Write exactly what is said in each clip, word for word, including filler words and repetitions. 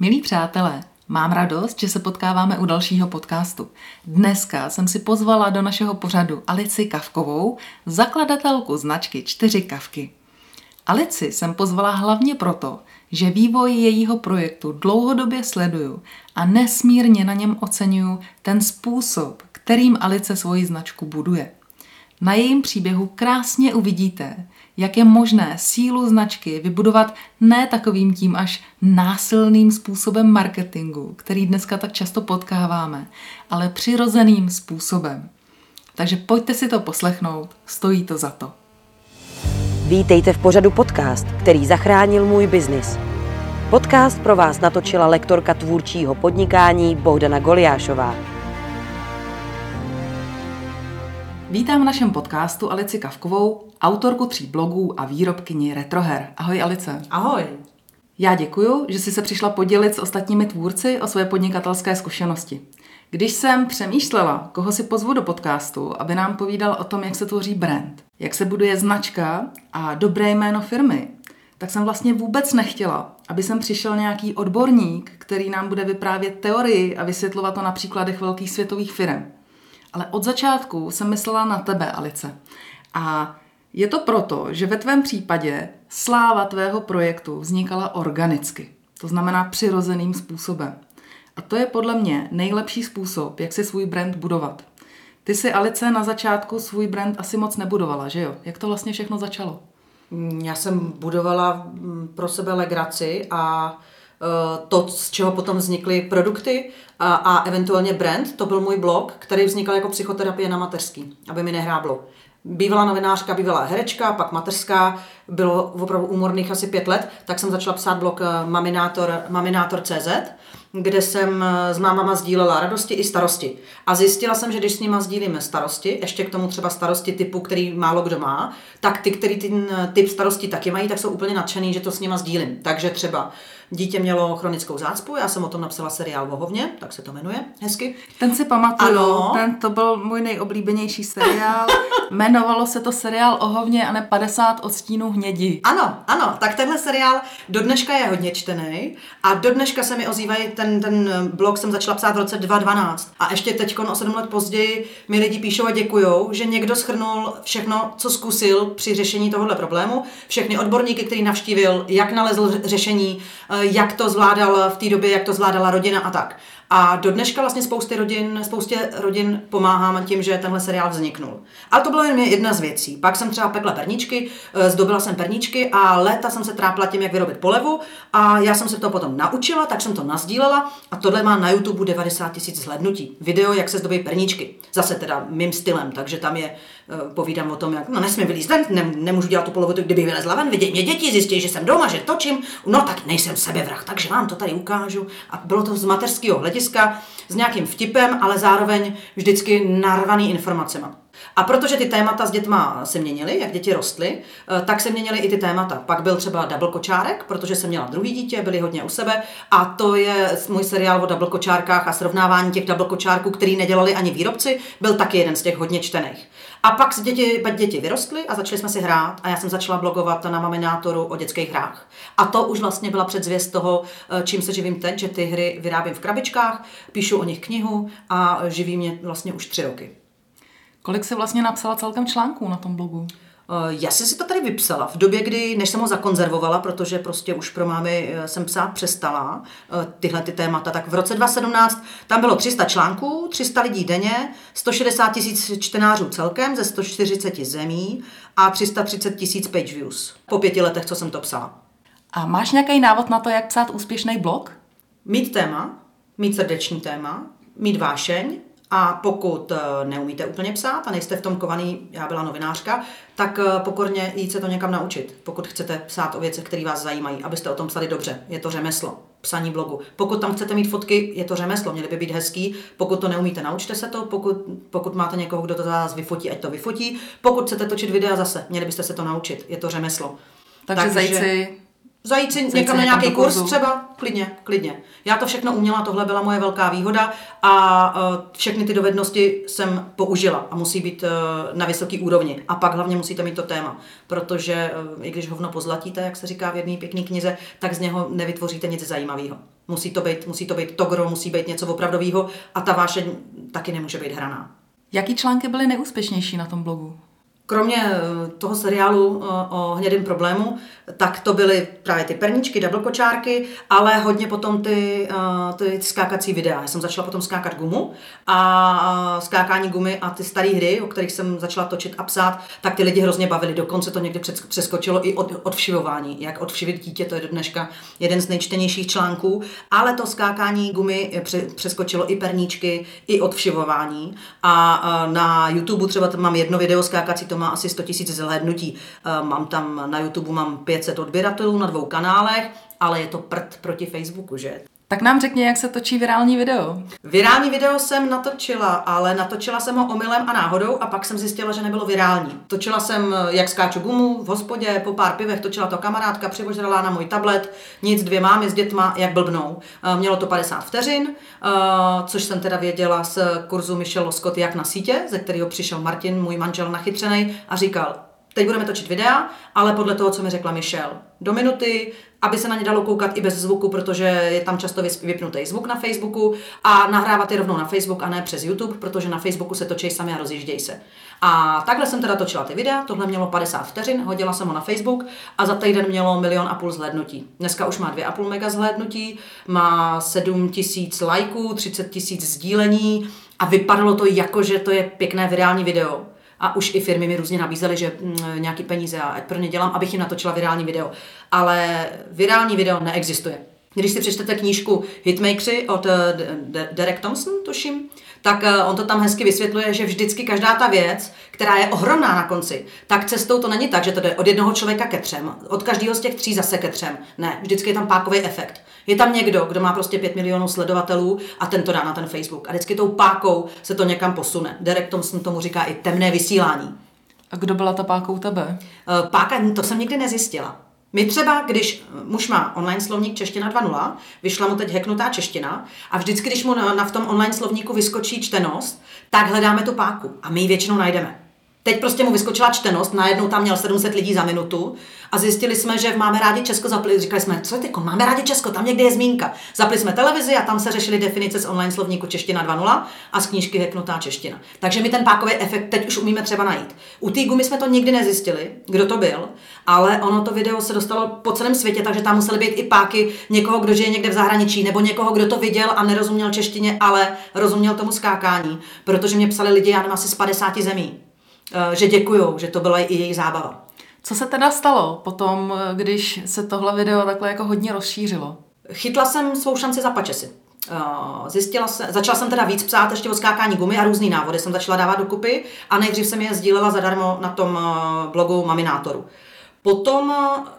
Milí přátelé, mám radost, že se potkáváme u dalšího podcastu. Dneska jsem si pozvala do našeho pořadu Alici Kavkovou, zakladatelku značky Čtyři Kavky. Alici jsem pozvala hlavně proto, že vývoj jejího projektu dlouhodobě sleduju a nesmírně na něm oceňuju ten způsob, kterým Alice svoji značku buduje. Na jejím příběhu krásně uvidíte, jak je možné sílu značky vybudovat ne takovým tím až násilným způsobem marketingu, který dneska tak často potkáváme, ale přirozeným způsobem. Takže pojďte si to poslechnout, stojí to za to. Vítejte v pořadu podcast, který zachránil můj biznis. Podcast pro vás natočila lektorka tvůrčího podnikání Bohdana Goliášová. Vítám v našem podcastu Alici Kavkovou, autorku tří blogů a výrobkyni Retroher. Ahoj Alice. Ahoj. Já děkuju, že jsi se přišla podělit s ostatními tvůrci o své podnikatelské zkušenosti. Když jsem přemýšlela, koho si pozvu do podcastu, aby nám povídal o tom, jak se tvoří brand, jak se buduje značka a dobré jméno firmy, tak jsem vlastně vůbec nechtěla, aby sem přišel nějaký odborník, který nám bude vyprávět teorii a vysvětlovat to na příkladech velkých světových firem. Ale od začátku jsem myslela na tebe, Alice. A je to proto, že ve tvém případě sláva tvého projektu vznikala organicky. To znamená přirozeným způsobem. A to je podle mě nejlepší způsob, jak si svůj brand budovat. Ty si, Alice, na začátku svůj brand asi moc nebudovala, že jo? Jak to vlastně všechno začalo? Já jsem budovala pro sebe legraci a to, z čeho potom vznikly produkty a, a eventuálně brand, to byl můj blog, který vznikal jako psychoterapie na mateřský, aby mi nehráblo. Bývalá novinářka, bývalá herečka, pak mateřská, bylo opravdu úmorných asi pět let, tak jsem začala psát blog Maminátor, magazine tečka cé zet, kde jsem s mámama sdílela radosti i starosti. A zjistila jsem, že když s nima sdílíme starosti, ještě k tomu třeba starosti typu, který málo kdo má, tak ty, který ten typ starosti taky mají, tak jsou úplně nadšený, že to s nima sdílím. Takže třeba dítě mělo chronickou zácpu, já jsem o tom napsala seriál Vohovně, tak se to jmenuje hezky. Ten si pamatuju, ano. Ten to byl můj nejoblíbenější seriál. Jmenovalo se to seriál Ohovně a ne padesát odstínů hnědi. Ano, ano, tak tenhle seriál do dneška je hodně čtený a do dneška se mi ozývají, ten, ten blog jsem začala psát v roce dva tisíce dvanáct a ještě teď o sedm let později mi lidi píšou a děkujou, že někdo shrnul všechno, co zkusil při řešení tohohle problému, všechny odborníky, který navštívil, jak nalezl řešení, jak to zvládal v té době, jak to zvládala rodina a tak. A do dneška vlastně spoustě rodin, spoustě rodin pomáhám tím, že tenhle seriál vzniknul. A to byla jen jedna z věcí. Pak jsem třeba pekla perničky, zdobila jsem perničky a léta jsem se trápila tím, jak vyrobit polevu a já jsem se to potom naučila, tak jsem to nasdílela a tohle má na YouTube devadesát tisíc zhlédnutí. Video, jak se zdobí perničky. Zase teda mým stylem, takže tam je, povídám o tom, jak no nesmím vylízt ven, ne, nemůžu dělat tu polevu, to kdybych vylezla ven, vidějí mě děti, zjistí, že jsem doma, že točím, no tak nejsem sebevrah, takže vám to tady ukážu. A bylo to z mateřského hlediska s nějakým vtipem, ale zároveň vždycky narvaný informacema. A protože ty témata s dětma se měnily, jak děti rostly, tak se měnily i ty témata. Pak byl třeba Double kočárek, protože jsem měla druhý dítě, byli hodně u sebe a to je můj seriál o double kočárkách a srovnávání těch double kočárků, který nedělali ani výrobci, byl taky jeden z těch hodně čtených. A pak děti, pak děti vyrostly a začali jsme si hrát a já jsem začala blogovat na Maminátoru o dětských hrách. A to už vlastně byla předzvěst toho, čím se živím teď, že ty hry vyrábím v krabičkách, píšu o nich knihu a živí mě vlastně už tři roky. Kolik jsi vlastně napsala celkem článků na tom blogu? Já jsem si to tady vypsala v době, kdy, než jsem ho zakonzervovala, protože prostě už pro mámy jsem psát přestala tyhle ty témata, tak v roce dva tisíce sedmnáct tam bylo tři sta článků, tři sta lidí denně, sto šedesát tisíc čtenářů celkem ze sto čtyřicet zemí a tři sta třicet tisíc page views po pěti letech, co jsem to psala. A máš nějaký návod na to, jak psát úspěšný blog? Mít téma, mít srdeční téma, mít vášeň. A pokud neumíte úplně psát a nejste v tom kovaný, já byla novinářka, tak pokorně jít se to někam naučit, pokud chcete psát o věcech, které vás zajímají, abyste o tom psali dobře. Je to řemeslo, psaní blogu. Pokud tam chcete mít fotky, je to řemeslo, měly by být hezký. Pokud to neumíte, naučte se to, pokud, pokud máte někoho, kdo to za vás vyfotí, ať to vyfotí. Pokud chcete točit videa zase, měli byste se to naučit, je to řemeslo. Takže, Takže zajíci... Zajít si někam na nějaký kurz třeba, klidně, klidně. Já to všechno uměla, tohle byla moje velká výhoda a všechny ty dovednosti jsem použila a musí být na vysoký úrovni. A pak hlavně musíte mít to téma, protože i když hovno pozlatíte, jak se říká v jedné pěkné knize, tak z něho nevytvoříte nic zajímavého. Musí to být, musí to být togro, musí být něco opravdového a ta vášeň taky nemůže být hraná. Jaký články byly nejúspěšnější na tom blogu? Kromě toho seriálu o hnědém problému, tak to byly právě ty perničky, double kočárky, ale hodně potom ty, ty skákací videa. Já jsem začala potom skákat gumu a skákání gumy a ty staré hry, o kterých jsem začala točit a psát, tak ty lidi hrozně bavili. Dokonce to někdy přeskočilo i od, odvšivování. Jak odvšivit dítě, to je do dneška jeden z nejčtenějších článků, ale to skákání gumy přeskočilo i perničky, i odvšivování. A na YouTube třeba mám jedno video skákací, to má asi sto tisíc zhlédnutí. Mám tam na YouTube mám pět set odběratelů na dvou kanálech, ale je to prd proti Facebooku, že? Tak nám řekni, jak se točí virální video. Virální video jsem natočila, ale natočila jsem ho omylem a náhodou a pak jsem zjistila, že nebylo virální. Točila jsem, jak skáču gumu v hospodě, po pár pivech, točila to kamarádka, přivožrala na můj tablet, nic, dvě mámy s dětma, jak blbnou. Mělo to padesát vteřin, což jsem teda věděla z kurzu Michelle Loscott jak na sítě, ze kterého přišel Martin, můj manžel nachytřenej a říkal, teď budeme točit videa, ale podle toho, co mi řekla Michelle. Do minuty, aby se na ně dalo koukat i bez zvuku, protože je tam často vypnutý zvuk na Facebooku a nahrávat je rovnou na Facebook a ne přes YouTube, protože na Facebooku se točí sami a rozjíždějí se. A takhle jsem teda točila ty videa, tohle mělo padesát vteřin, hodila jsem ho na Facebook a za týden mělo milion a půl zhlédnutí. Dneska už má dvě a půl mega zhlédnutí, má sedm tisíc lajků, třicet tisíc sdílení a vypadalo to jako, že to je pěkné virální video. A už i firmy mi různě nabízely, že nějaký peníze a ať pro ně dělám, abych jim natočila virální video. Ale virální video neexistuje. Když si přečtete knížku Hitmakersy od Derek Thompson, tuším, tak on to tam hezky vysvětluje, že vždycky každá ta věc, která je ohromná na konci, tak cestou to není tak, že to jde od jednoho člověka ke třem, od každého z těch tří zase ke třem. Ne, vždycky je tam pákový efekt. Je tam někdo, kdo má prostě pět milionů sledovatelů a ten to dá na ten Facebook. A vždycky tou pákou se to někam posune. Derek Thompson tomu říká i temné vysílání. A kdo byla ta páka u tebe? Páka, to jsem nikdy nezjistila. My třeba, když muž má online slovník Čeština dva tečka nula, vyšla mu teď Heknutá čeština a vždycky, když mu na, na v tom online slovníku vyskočí čtenost, tak hledáme tu páku a my ji většinou najdeme. Teď prostě mu vyskočila čtenost, najednou tam měl sedm set lidí za minutu a zjistili jsme, že Máme rádi Česko zapli, říkali jsme, co je tyko, Máme rádi Česko, tam někde je zmínka. Zapli jsme televizi a tam se řešily definice z online slovníku Čeština dva tečka nula a z knížky Heknutá čeština. Takže my ten pákový efekt teď už umíme třeba najít. U té gumy jsme to nikdy nezjistili, kdo to byl, ale ono to video se dostalo po celém světě, takže tam musely být i páky někoho, kdo žije někde v zahraničí, nebo někoho, kdo to viděl a nerozuměl češtině, ale rozuměl tomu skákání, protože mě psali lidi, já nevím, asi z padesáti zemí. Že děkujou, že to byla i její zábava. Co se teda stalo potom, když se tohle video takhle jako hodně rozšířilo? Chytla jsem svou šanci za pačesy. Zjistila se, začala jsem teda víc psát ještě o skákání gumy a různý návody jsem začala dávat dokupy a nejdřív jsem je sdílela zadarmo na tom blogu Maminátoru. Potom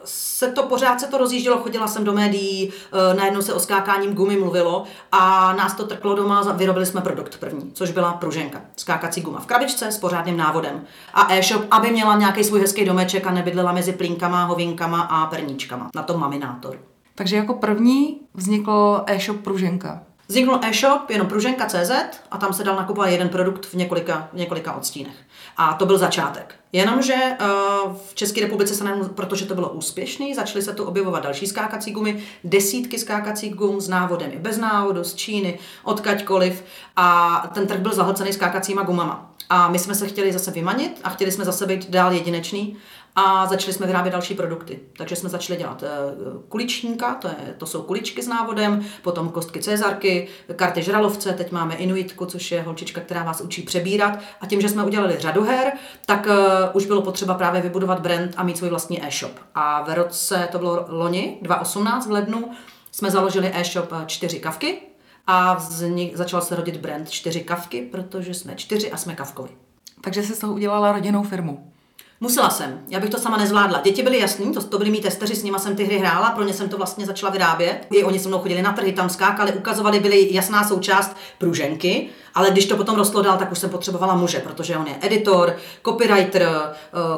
se to pořád se to rozjíždělo, chodila jsem do médií, najednou se o skákáním gumy mluvilo a nás to trklo doma, vyrobili jsme produkt první, což byla Pruženka, skákací guma v krabičce s pořádným návodem a e-shop, aby měla nějaký svůj hezký domeček a nebydlela mezi plínkama, hovinkama a perníčkama na tom Maminátoru. Takže jako první vznikl e-shop Pruženka. Vzniknul e-shop jenom pruženka tečka cé zet a tam se dal nakupovat jeden produkt v několika, v několika odstínech. A to byl začátek. Jenomže uh, v České republice se nám, protože to bylo úspěšný, začaly se tu objevovat další skákací gumy, desítky skákacích gum s návodem i bez návodu, z Číny, odkaďkoliv a ten trh byl zahlcený skákacíma gumama. A my jsme se chtěli zase vymanit a chtěli jsme zase být dál jedinečný a začali jsme vyrábět další produkty. Takže jsme začali dělat kuličníka, to, je, to jsou kuličky s návodem, potom kostky Cezarky, karty Žralovce, teď máme Inuitku, což je holčička, která vás učí přebírat. A tím, že jsme udělali řadoher, tak uh, už bylo potřeba právě vybudovat brand a mít svůj vlastní e-shop. A v roce, to bylo loni, dva tisíce osmnáct v lednu, jsme založili e-shop Čtyři Kavky a z nich začal se rodit brand Čtyři Kavky, protože jsme čtyři a jsme kavkovi. Takže jsi z toho udělala rodinnou firmu. Musela jsem, já bych to sama nezvládla. Děti byly jasný, to, to byli mý testeři, s nima jsem ty hry hrála, pro ně jsem to vlastně začala vyrábět. I oni se mnou chodili na trhy, tam skákali, ukazovali, byly jasná součást Pruženky, ale když to potom rostlo dál, tak už jsem potřebovala muže, protože on je editor, copywriter,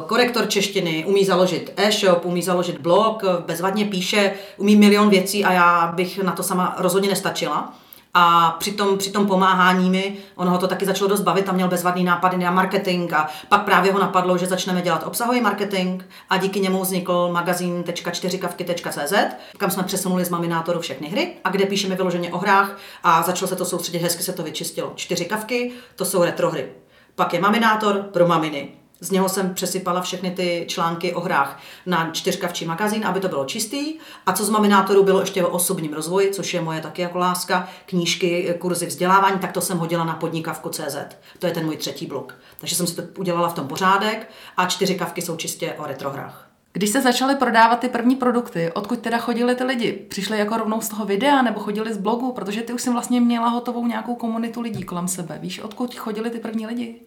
korektor češtiny, umí založit e-shop, umí založit blog, bezvadně píše, umí milion věcí a já bych na to sama rozhodně nestačila. a při tom, při tom pomáhání mi, ono ho to taky začalo dost bavit a měl bezvadný nápady na marketing a pak právě ho napadlo, že začneme dělat obsahový marketing a díky němu vznikl magazine tečka čtyřikavky tečka cé zet, kam jsme přesunuli z Maminátoru všechny hry a kde píšeme vyloženě o hrách a začalo se to soustředit, hezky se to vyčistilo. Čtyři kavky, to jsou retrohry. Pak je Maminátor pro maminy. Z něho jsem přesypala všechny ty články o hrách na čtyřkavčí magazín, aby to bylo čistý. A co z Maminátoru bylo ještě o osobním rozvoji, což je moje taky jako láska, knížky, kurzy vzdělávání, tak to jsem hodila na podnikavku tečka cé zet. To je ten můj třetí blok. Takže jsem si to udělala v tom pořádek a čtyři kavky jsou čistě o retrohrách. Když se začaly prodávat ty první produkty, odkud teda chodili ty lidi? Přišli jako rovnou z toho videa nebo chodili z blogu? Protože ty už jsi vlastně měla hotovou nějakou komunitu lidí kolem sebe. Víš, odkud chodili ty první lidi?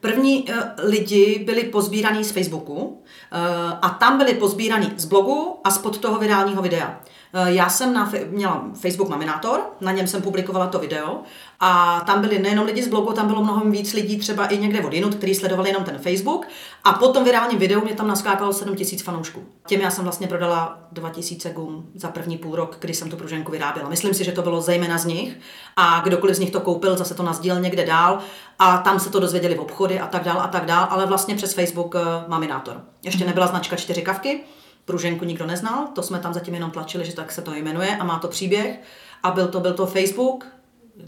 První uh, lidi byli pozbíraní z Facebooku uh, a tam byli pozbíraní z blogu a spod toho virálního videa. Uh, já jsem na fe- měla Facebook Maminátor, na něm jsem publikovala to video a tam byli nejenom lidi z blogu, tam bylo mnohem víc lidí třeba i někde od jinut, kteří sledovali jenom ten Facebook a po tom virálním videu mě tam naskákalo sedm tisíc fanoušků. Těm já jsem vlastně prodala dva tisíce gum za první půl rok, kdy jsem tu pruženku vyráběla. Myslím si, že to bylo zejména z nich a kdokoliv z nich to koupil, zase to nasdíl někde dál a tam se to dozvěděli v obchody a tak dál a tak dál, ale vlastně přes Facebook uh, Maminátor. Ještě nebyla značka Čtyři kavky, pruženku nikdo neznal, to jsme tam zatím jenom tlačili, že tak se to jmenuje a má to příběh a byl to, byl to Facebook,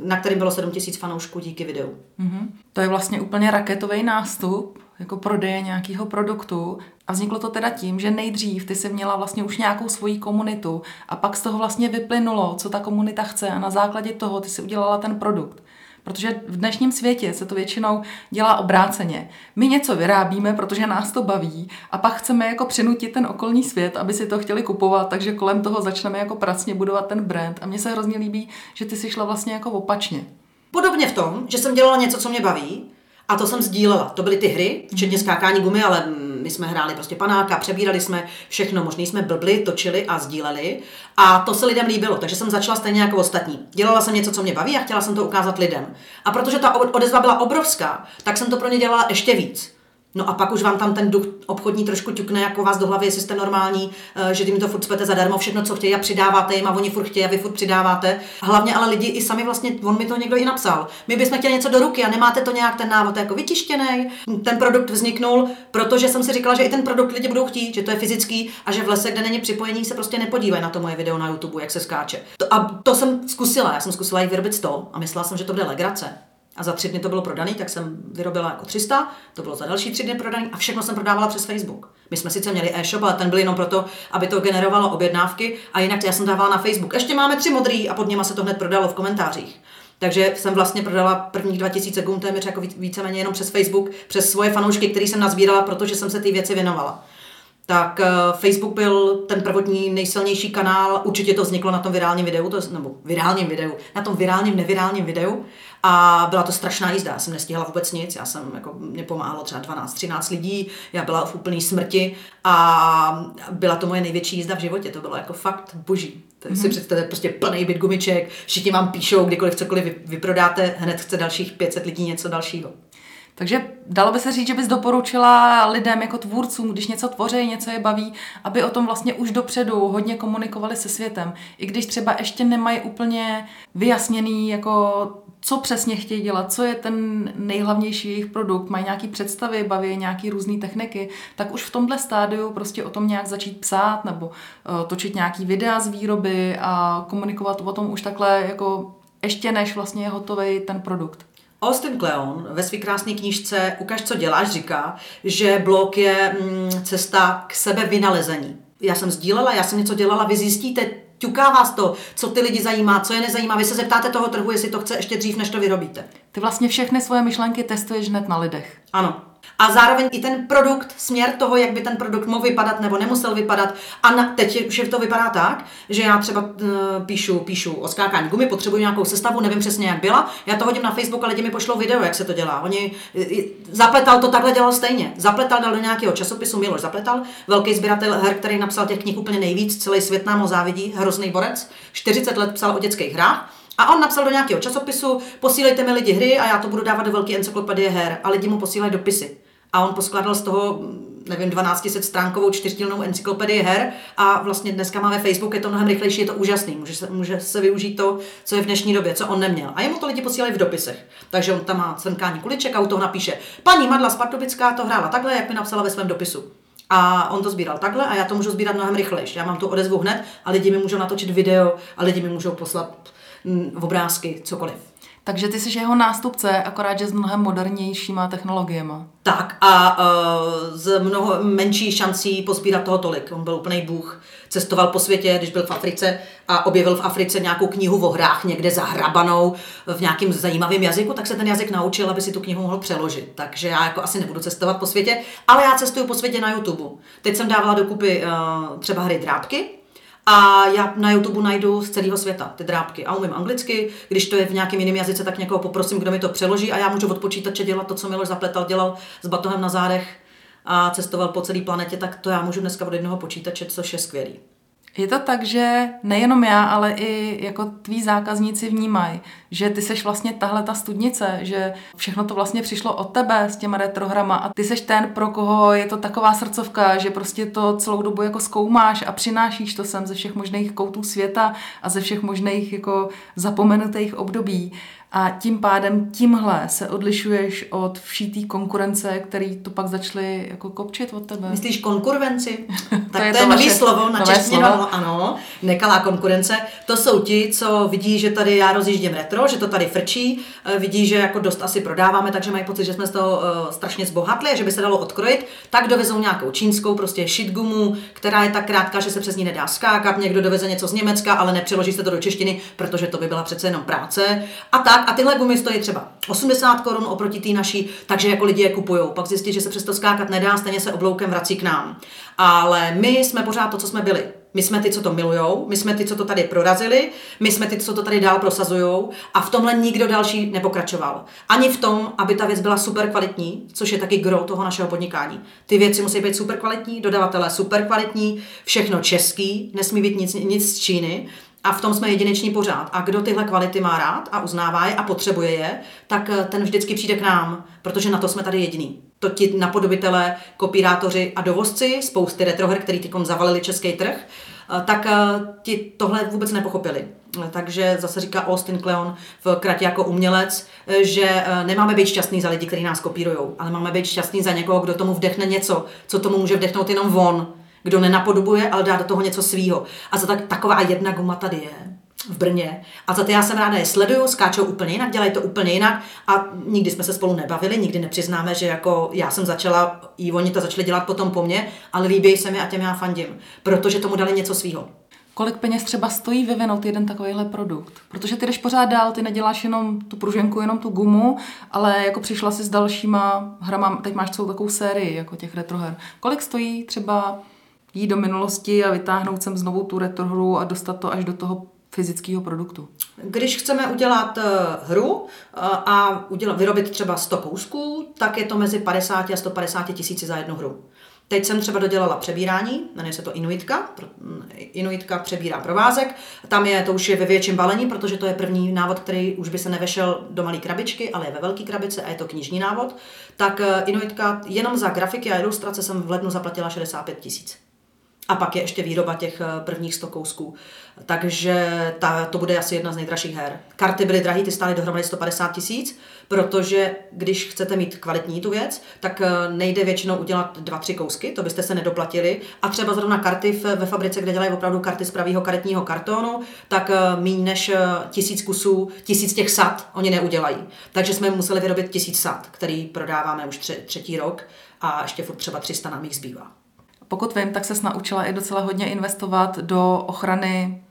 na kterém bylo sedm tisíc fanoušků díky videu. Mm-hmm. To je vlastně úplně raketový nástup, jako prodeje nějakého produktu a vzniklo to teda tím, že nejdřív ty jsi měla vlastně už nějakou svoji komunitu a pak z toho vlastně vyplynulo, co ta komunita chce a na základě toho ty si udělala ten produkt. Protože v dnešním světě se to většinou dělá obráceně. My něco vyrábíme, protože nás to baví a pak chceme jako přinutit ten okolní svět, aby si to chtěli kupovat, takže kolem toho začneme jako pracně budovat ten brand. A mně se hrozně líbí, že ty jsi šla vlastně jako opačně. Podobně v tom, že jsem dělala něco, co mě baví a to jsem sdílela. To byly ty hry, včetně skákání gumy, ale my jsme hráli prostě panáka, přebírali jsme všechno možný, jsme blbli, točili a sdíleli a to se lidem líbilo, takže jsem začala stejně jako ostatní. Dělala jsem něco, co mě baví a chtěla jsem to ukázat lidem. A protože ta odezva byla obrovská, tak jsem to pro ně dělala ještě víc. No a pak už vám tam ten duch obchodní trošku ťukne jako vás do hlavy, jestli jste normální, že jim to furt cpete zadarmo, všechno, co chtějí a přidáváte jim a oni furt chtějí a vy furt přidáváte. Hlavně ale lidi i sami vlastně, on mi to někdo i napsal, my bychom chtěli něco do ruky a nemáte to nějak ten návod jako vytištěnej. Ten produkt vzniknul, protože jsem si říkala, že i ten produkt lidi budou chtít, že to je fyzický a že v lese, kde není připojení, se prostě nepodívají na to moje video na YouTube, jak se skáče. To, a to jsem zkusila, já jsem zkusila jich vyrobit sto a myslela jsem, že to bude legrace. A za tři dny to bylo prodaný, tak jsem vyrobila jako tři sta, to bylo za další tři dny prodaný a všechno jsem prodávala přes Facebook. My jsme sice měli e-shop, ale ten byl jenom proto, aby to generovalo objednávky a jinak já jsem dávala na Facebook. Ještě máme tři modrý a pod něma se to hned prodalo v komentářích. Takže jsem vlastně prodala prvních dva tisíce gum téměř jako víceméně jenom přes Facebook, přes svoje fanoušky, které jsem nazbírala, protože jsem se ty věci věnovala. Tak Facebook byl ten prvotní nejsilnější kanál, určitě to vzniklo na tom virálním videu, to, nebo virálním videu, na tom virálním, nevirálním videu a byla to strašná jízda, já jsem nestihala vůbec nic, já jsem, jako, mě pomáhalo třeba dvanáct třináct lidí, já byla v úplný smrti a byla to moje největší jízda v životě, to bylo jako fakt boží. Tak si představte, prostě plný byt gumiček, všichni vám píšou, kdykoliv cokoliv vyprodáte, hned chce dalších pět set lidí něco dalšího. Takže dalo by se říct, že bys doporučila lidem jako tvůrcům, když něco tvoří, něco je baví, aby o tom vlastně už dopředu hodně komunikovali se světem. I když třeba ještě nemají úplně vyjasněný, jako co přesně chtějí dělat, co je ten nejhlavnější jejich produkt, mají nějaké představy, baví nějaké různé techniky, tak už v tomhle stádiu prostě o tom nějak začít psát nebo točit nějaký videa z výroby a komunikovat o tom už takhle, jako ještě než vlastně je hotový ten produkt. Austin Kleon ve své krásné knížce Ukaž, co děláš, říká, že blog je mm, cesta k sebevynalezení. Já jsem sdílela, já jsem něco dělala, vy zjistíte, ťuká vás to, co ty lidi zajímá, co je nezajímá, vy se zeptáte toho trhu, jestli to chce ještě dřív, než to vyrobíte. Ty vlastně všechny svoje myšlenky testuješ hned na lidech. Ano. A zároveň i ten produkt, směr toho, jak by ten produkt mohl vypadat nebo nemusel vypadat. A na, teď už to vypadá tak, že já třeba e, píšu, píšu o skákání gumy, potřebuji nějakou sestavu, nevím přesně, jak byla. Já to hodím na Facebook a lidi mi pošlou video, jak se to dělá. Oni Zapletal to takhle dělal stejně. Zapletal dal do nějakého časopisu, Miloš Zapletal, velký sběratel her, který napsal těch knih úplně nejvíc, celý svět nám ho závidí, hrozný borec, čtyřicet let psal o dětských hrách. A on napsal do nějakého časopisu, posílejte mi lidi hry a já to budu dávat do velké encyklopedie her. A lidi mu posílají dopisy. A on poskládal z toho nevím, dvanáctisetstránkovou čtyřdílnou encyklopedii her a vlastně dneska máme Facebook, je to mnohem rychlejší, je to úžasný, může se, může se využít to, co je v dnešní době, co on neměl. A jemu to lidi posílají v dopisech. Takže on tam má cvrnkání kuliček a u toho napíše: paní Madla Spardubická to hrála takhle, jak mi napsala ve svém dopisu. A on to sbíral takhle a já to můžu sbírat mnohem rychlejš. Já mám tu odezvu hned a lidi mi můžou natočit video a lidi mi můžou poslat m, obrázky, cokoliv. Takže ty jsi jeho nástupce, akorát, že s mnohem modernějšíma technologiema. Tak a uh, z mnoho menší šancí pozbírat toho tolik. On byl úplnej bůh, cestoval po světě, když byl v Africe a objevil v Africe nějakou knihu o hrách někde zahrabanou v nějakým zajímavým jazyku, tak se ten jazyk naučil, aby si tu knihu mohl přeložit. Takže já jako asi nebudu cestovat po světě, ale já cestuju po světě na YouTube. Teď jsem dávala dokupy uh, třeba hry Drápky, a já na YouTube najdu z celého světa ty Drápky a umím anglicky, když to je v nějakém jiném jazyce, tak někoho poprosím, kdo mi to přeloží a já můžu od počítače dělat to, co Miloš Zapletal dělal s batohem na zádech a cestoval po celé planetě, tak to já můžu dneska od jednoho počítače, což je skvělý. Je to tak, že nejenom já, ale i jako tví zákazníci vnímají, že ty seš vlastně tahle ta studnice, že všechno to vlastně přišlo od tebe s těma retrohrama a ty seš ten, pro koho je to taková srdcovka, že prostě to celou dobu jako zkoumáš a přinášíš to sem ze všech možných koutů světa a ze všech možných jako zapomenutých období. A tím pádem tímhle se odlišuješ od vší té konkurence, který to pak začaly jako kopčit od tebe. Myslíš konkurvenci? Tak to, to je nový slovo na češtině, no, ano, nekalá konkurence. To jsou ti, co vidí, že tady já rozjíždím retro, že to tady frčí, vidí, že jako dost asi prodáváme, takže mají pocit, že jsme z toho uh, strašně zbohatli a že by se dalo odkrojit, tak dovezou nějakou čínskou prostě šitgumu, která je tak krátká, že se přes ní nedá skákat, někdo doveze něco z Německa, ale nepřeloží se to do češtiny, protože to by byla přece jenom práce. A tak a tyhle gumy stojí třeba osmdesát korun oproti té naší, takže jako lidi je kupujou. Pak zjistí, že se přesto skákat nedá, stejně se obloukem vrací k nám. Ale my jsme pořád to, co jsme byli. My jsme ty, co to milujou, my jsme ty, co to tady prorazili, my jsme ty, co to tady dál prosazujou a v tomhle nikdo další nepokračoval. Ani v tom, aby ta věc byla super kvalitní, což je taky gro toho našeho podnikání. Ty věci musí být super kvalitní, dodavatelé super kvalitní, všechno český, nesmí být nic, nic z Číny. A v tom jsme jedineční pořád. A kdo tyhle kvality má rád a uznává je a potřebuje je, tak ten vždycky přijde k nám, protože na to jsme tady jediný. To ti napodobitelé, kopírátoři a dovozci, spousty retroher, který tykom zavalili český trh, tak ti tohle vůbec nepochopili. Takže zase říká Austin Kleon v Kraď jako umělec, že nemáme být šťastní za lidi, kteří nás kopírujou, ale máme být šťastní za někoho, kdo tomu vdechne něco, co tomu může vdechnout jenom on. Kdo nenapodobuje, ale dá do toho něco svýho. A za tak, taková jedna guma tady je v Brně. A za to já jsem ráda je sleduju, skáčou úplně jinak, dělají to úplně jinak a nikdy jsme se spolu nebavili, nikdy nepřiznáme, že jako já jsem začala, i oni to začali dělat potom po mně, ale líbí se mi a těm já fandím, protože tomu dali něco svýho. Kolik peněz třeba stojí vyvinout jeden takovýhle produkt? Protože ty jdeš pořád dál, ty neděláš jenom tu pruženku, jenom tu gumu, ale jako přišla jsi s dalšíma hrama, teď máš celou takovou sérii jako těch retroher. Kolik stojí třeba jít do minulosti a vytáhnout sem znovu tu retrohru a dostat to až do toho fyzického produktu? Když chceme udělat hru a udělat, vyrobit třeba sto kousků, tak je to mezi padesát a sto padesát tisíci za jednu hru. Teď jsem třeba dodělala přebírání, jmenuje se to Inuitka, Inuitka přebírá provázek, tam je, to už je ve větším balení, protože to je první návod, který už by se nevešel do malé krabičky, ale je ve velké krabice a je to knižní návod, tak Inuitka jenom za grafiky a ilustrace jsem v lednu zaplatila šedesát pět tisíc. A pak je ještě výroba těch prvních sto kousků. Takže ta, to bude asi jedna z nejdražších her. Karty byly drahé, ty stály dohromady sto padesát tisíc, protože když chcete mít kvalitní tu věc, tak nejde většinou udělat dva, tři kousky, to byste se nedoplatili. A třeba zrovna karty v, ve fabrice, kde dělají opravdu karty z pravýho karetního kartonu, tak míň než tisíc kusů, tisíc těch sad oni neudělají. Takže jsme museli vyrobit tisíc sad, který prodáváme už tři, třetí rok a ještě furt třeba tři sta nám jich zbývá. Pokud vím, tak ses naučila i docela hodně investovat do ochrany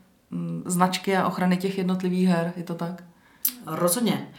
značky a ochrany těch jednotlivých her, je to tak? Rozhodně.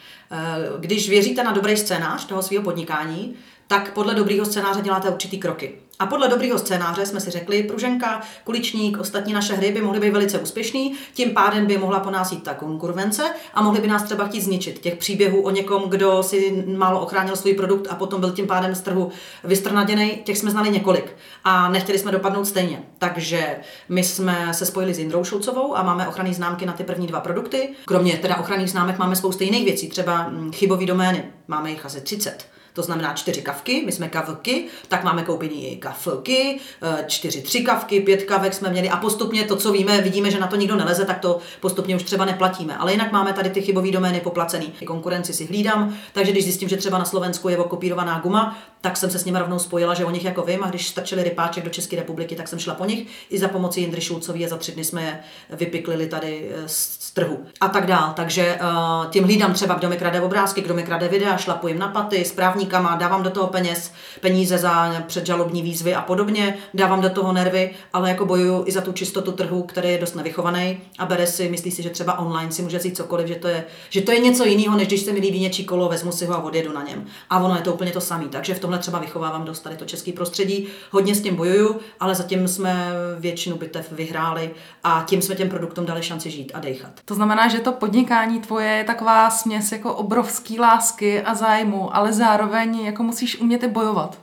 Když věříte na dobrý scénář toho svého podnikání, tak podle dobrýho scénáře děláte určitý kroky. A podle dobrýho scénáře jsme si řekli, Pruženka, Kuličník, ostatní naše hry by mohly být velice úspěšný, tím pádem by mohla po nás jít ta konkurvence a mohli by nás třeba chtít zničit. Těch příběhů o někom, kdo si málo ochránil svůj produkt a potom byl tím pádem z trhu vystrnaděnej, těch jsme znali několik a nechtěli jsme dopadnout stejně. Takže my jsme se spojili s Indrou Šulcovou a máme ochranné známky na ty první dva produkty. Kromě teda ochranných známek máme spoustu jiných věcí, třeba chybové domény, máme jich asi třicet. to znamená čtyři kavky, my jsme kavky, tak máme koupení kavky, čtyři tři kavky, pět kavek jsme měli a postupně to, co víme, vidíme, že na to nikdo neleze, tak to postupně už třeba neplatíme. Ale jinak máme tady ty chybové domény poplacený. Konkurenci si hlídám, takže když zjistím, že třeba na Slovensku je okopírovaná guma, tak jsem se s nimi rovnou spojila, že o nich jako vím, a když strčili rypáček do České republiky, tak jsem šla po nich i za pomoci Indry Šulcové a za tři dny jsme je vypiklili tady z trhu. A tak dál. Takže uh, tím hlídám třeba, kdo mi krade obrázky, kdo mi krade videa, šlapujem na paty s právníkama, dávám do toho peněz, peníze za předžalobní výzvy a podobně, dávám do toho nervy, ale jako bojuju i za tu čistotu trhu, který je dost nevychovaný a bere si, myslí si, že třeba online si může říct cokoliv, že to je, že to je něco jiného, než když se mi líbí něčí kolo, vezmu si ho a odjedu na něm. A ono je to úplně to samý. Takže v tomhle třeba vychovávám dost tady to český prostředí. Hodně s tím bojuju, ale zatím jsme většinu bitev vyhráli a tím jsme těm produktům dali šanci žít a dejchat. To znamená, že to podnikání tvoje je taková směs jako obrovský lásky a zájmu, ale zároveň jako musíš umět i bojovat.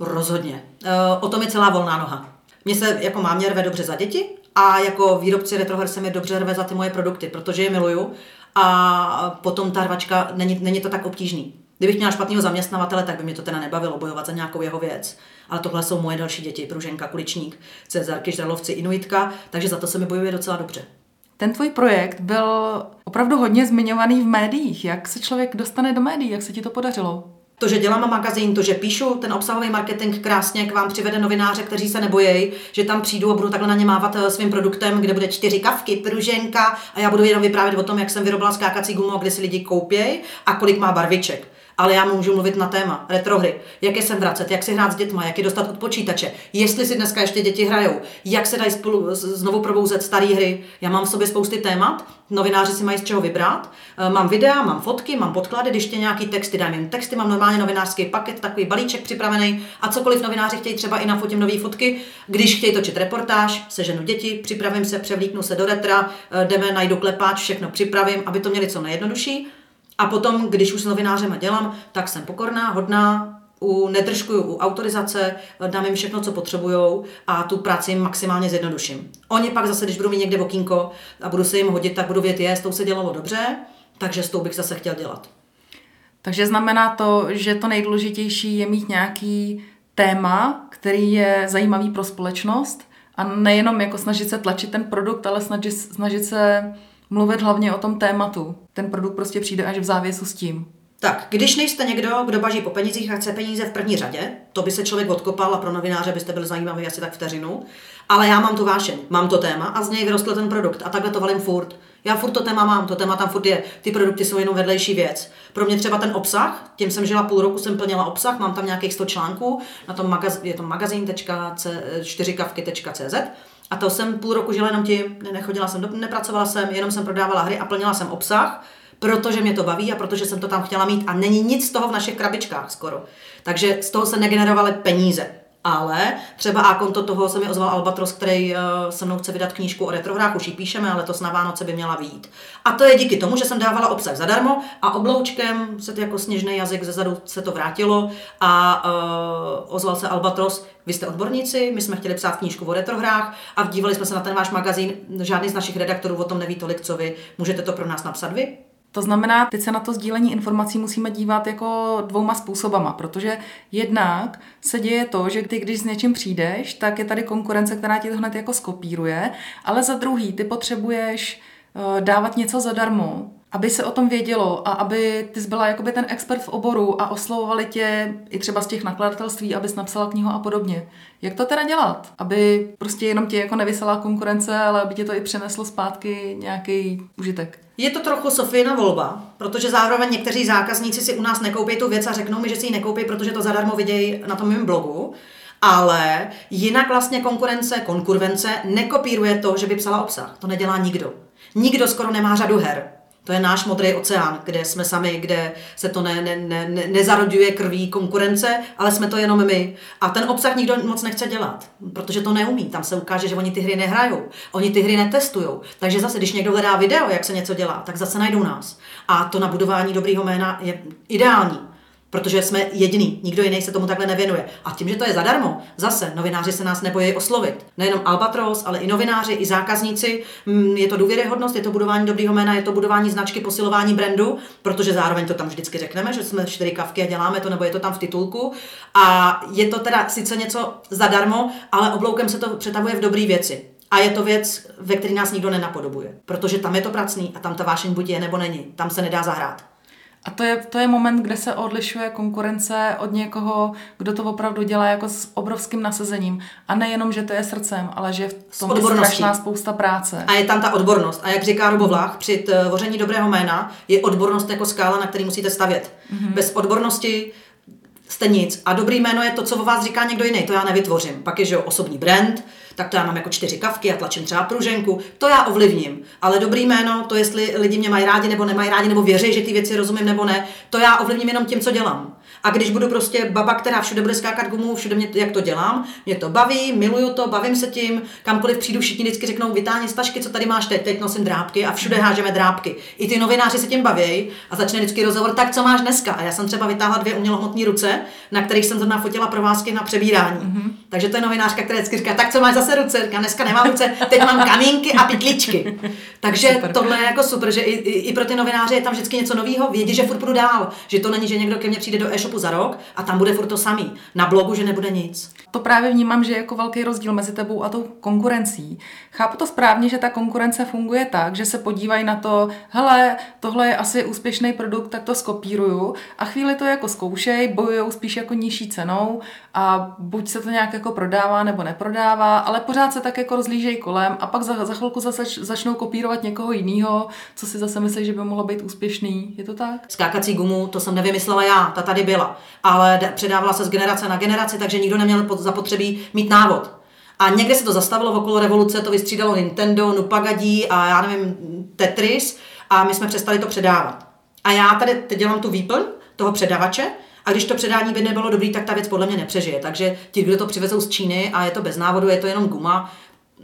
Rozhodně. O tom je celá volná noha. Mně se jako mámě rve dobře za děti a jako výrobci Retroher se mi dobře rve za ty moje produkty, protože je miluju a potom ta rvačka, není, není to tak obtížný. Kdybych měla špatného zaměstnavatele, tak by mě to teda nebavilo bojovat za nějakou jeho věc. Ale tohle jsou moje další děti, Pruženka, Kuličník, Cezarky, Žralovci, Inuitka, takže za to se mi bojuje docela dobře. Ten tvůj projekt byl opravdu hodně zmiňovaný v médiích. Jak se člověk dostane do médií? Jak se ti to podařilo? To, že dělám magazín, to, že píšu, ten obsahový marketing krásně k vám přivede novináře, kteří se nebojejí, že tam přijdu a budu takhle na ně mávat svým produktem, kde bude čtyři kavky, pruženka a já budu jenom vyprávět o tom, jak jsem vyrobila skákací gumu, kde si lidi koupějí a kolik má barviček. Ale já můžu mluvit na téma retrohry, jak je sem vracet, jak si hrát s dětma, jak je dostat od počítače, jestli si dneska ještě děti hrajou, jak se dají spolu znovu probouzet staré hry. Já mám v sobě spousty témat, novináři si mají z čeho vybrat. Mám videa, mám fotky, mám podklady, když tě nějaký texty, dám jim texty, mám normálně novinářský paket, takový balíček připravený a cokoliv novináři chtějí, třeba i nafotím nový fotky. Když chtějí točit reportáž, seženu děti, připravím se, převlíknu se do retra, jdeme, najdu klepáč, všechno připravím, aby to měli co nejjednodušší. A potom, když už s novinářema dělám, tak jsem pokorná, hodná, u, nedržkuju u autorizace, dám jim všechno, co potřebujou a tu práci jim maximálně zjednoduším. Oni pak zase, když budu mít někde okýnko a budu se jim hodit, tak budu vědět, je, s tou se dělalo dobře, takže s tou bych zase chtěl dělat. Takže znamená to, že to nejdůležitější je mít nějaký téma, který je zajímavý pro společnost a nejenom jako snažit se tlačit ten produkt, ale snažit, snažit se... mluvit hlavně o tom tématu. Ten produkt prostě přijde až v závěsu s tím. Tak, když nejste někdo, kdo baží po penězích a chce peníze v první řadě, to by se člověk odkopal a pro novináře byste byl zajímavý asi tak vteřinu, ale já mám tu vášeň, mám to téma a z něj vyrostl ten produkt a takhle to valím furt. Já furt to téma mám, to téma tam furt je, ty produkty jsou jenom vedlejší věc. Pro mě třeba ten obsah, tím jsem žila půl roku, jsem plnila obsah, mám tam nějakých sto článků, na tom magaz- je to magazine tečka čtyřikavky tečka cz. A to jsem půl roku žila jenom tím, nechodila jsem, do, nepracovala jsem, jenom jsem prodávala hry a plnila jsem obsah, protože mě to baví a protože jsem to tam chtěla mít a není nic z toho v našich krabičkách skoro. Takže z toho se negenerovaly peníze. Ale třeba a konto toho se mi ozval Albatros, který se mnou chce vydat knížku o retrohrách, už ji píšeme, ale to na Vánoce by měla vyjít. A to je díky tomu, že jsem dávala obsah zadarmo a obloučkem se to jako sněžný jazyk zezadu se to vrátilo a uh, ozval se Albatros, vy jste odborníci, my jsme chtěli psát knížku o retrohrách a dívali jsme se na ten váš magazín, žádný z našich redaktorů o tom neví tolik, co vy, můžete to pro nás napsat vy? To znamená, teď se na to sdílení informací musíme dívat jako dvouma způsobama, protože jednak se děje to, že ty, když s něčím přijdeš, tak je tady konkurence, která ti to hned jako skopíruje, ale za druhý ty potřebuješ dávat něco zadarmo, aby se o tom vědělo a aby ty byla jakoby ten expert v oboru a oslovovali tě i třeba z těch nakladatelství, abys napsala knihu a podobně. Jak to teda dělat? Aby prostě jenom tě jako nevysela konkurence, ale aby tě to i přineslo zpátky nějaký užitek. Je to trochu Sofína volba, protože zároveň někteří zákazníci si u nás nekoupí tu věc a řeknou mi, že si ji nekoupí, protože to zadarmo vidějí na tom mém blogu. Ale jinak vlastně konkurence, konkurvence nekopíruje to, že by psala obsah. To nedělá nikdo. Nikdo skoro nemá řadu her. To je náš modrý oceán, kde jsme sami, kde se to ne, ne, ne, nezaroďuje krví konkurence, ale jsme to jenom my. A ten obsah nikdo moc nechce dělat, protože to neumí. Tam se ukáže, že oni ty hry nehrajou, oni ty hry netestujou. Takže zase, když někdo hledá video, jak se něco dělá, tak zase najdou nás. A to na budování dobrýho jména je ideální. Protože jsme jediný, nikdo jiný se tomu takhle nevěnuje. A tím, že to je zadarmo, zase novináři se nás nebojí oslovit. Nejenom Albatros, ale i novináři, i zákazníci. Je to důvěryhodnost, je to budování dobrýho jména, je to budování značky, posilování brandu, protože zároveň to tam vždycky řekneme, že jsme čtyři kavky a děláme to, nebo je to tam v titulku. A je to teda sice něco zadarmo, ale obloukem se to přetavuje v dobré věci. A je to věc, ve které nás nikdo nenapodobuje, protože tam je to pracný a tam ta vášeň buď je, nebo není. Tam se nedá zahrát. A to je, to je moment, kde se odlišuje konkurence od někoho, kdo to opravdu dělá jako s obrovským nasazením. A nejenom, že to je srdcem, ale že v tom je strašná spousta práce. A je tam ta odbornost. A jak říká Robo Vlach, při tvoření dobrého jména je odbornost jako skála, na který musíte stavět. Mm-hmm. Bez odbornosti jste nic. A dobrý jméno je to, co o vás říká někdo jiný. To já nevytvořím. Pak je, že jo, osobní brand, tak to já mám jako čtyři kavky a tlačím třeba Pruženku, to já ovlivním. Ale dobrý jméno, to jestli lidi mě mají rádi nebo nemají rádi, nebo věří, že ty věci rozumím nebo ne, to já ovlivním jenom tím, co dělám. A když budu prostě baba, která všude bude skákat gumou, všude mě, jak to dělám, mě to baví, miluju to, bavím se tím, kamkoliv přijdu, všichni vždycky řeknou, vytáhni z tašky, co tady máš teď, teď nosím drápky a všude hážeme drápky. I ty novináři se tím baví a začne vždycky rozhovor, tak co máš dneska? A já jsem třeba vytáhla dvě umělohmotné ruce, na kterých jsem zrovna fotila provázky na přebírání. Mm-hmm. Takže to je novinářka, která vždycky říká, tak co máš zase ruce? Říká, dneska nemám ruce, teď mám kamínky a pytličky. Takže super. Tohle je jako super, že i, i, i pro ty novináře je tam vždycky něco nového, vědí, že furt budu dál, že to není, že někdo ke mně přijde do e-shopu za rok a tam bude furt to samý. Na blogu, že nebude nic. To právě vnímám, že je jako velký rozdíl mezi tebou a tou konkurencí. Chápu to správně, že ta konkurence funguje tak, že se podívají na to, hele, tohle je asi úspěšný produkt, tak to skopíruju a chvíli to jako zkoušej, bojujou spíš jako nižší cenou a buď se to nějak jako prodává nebo neprodává, ale pořád se tak jako rozlížejí kolem a pak za, za chvilku zase začnou kopírovat někoho jiného, co si zase myslí, že by mohlo být úspěšný. Je to tak? Skákací gumu, to jsem nevymyslela já, ta tady byla, ale předávala se z generace na generaci, takže nikdo neměl zapotřebí mít návod. A někde se to zastavilo okolo revoluce, to vystřídalo Nintendo, Nupagadí a já nevím, Tetris a my jsme přestali to předávat. A já tady teď dělám tu výplň toho předavače, a když to předání by nebylo dobrý, tak ta věc podle mě nepřežije. Takže ti, kdo to přivezou z Číny a je to bez návodu, je to jenom guma,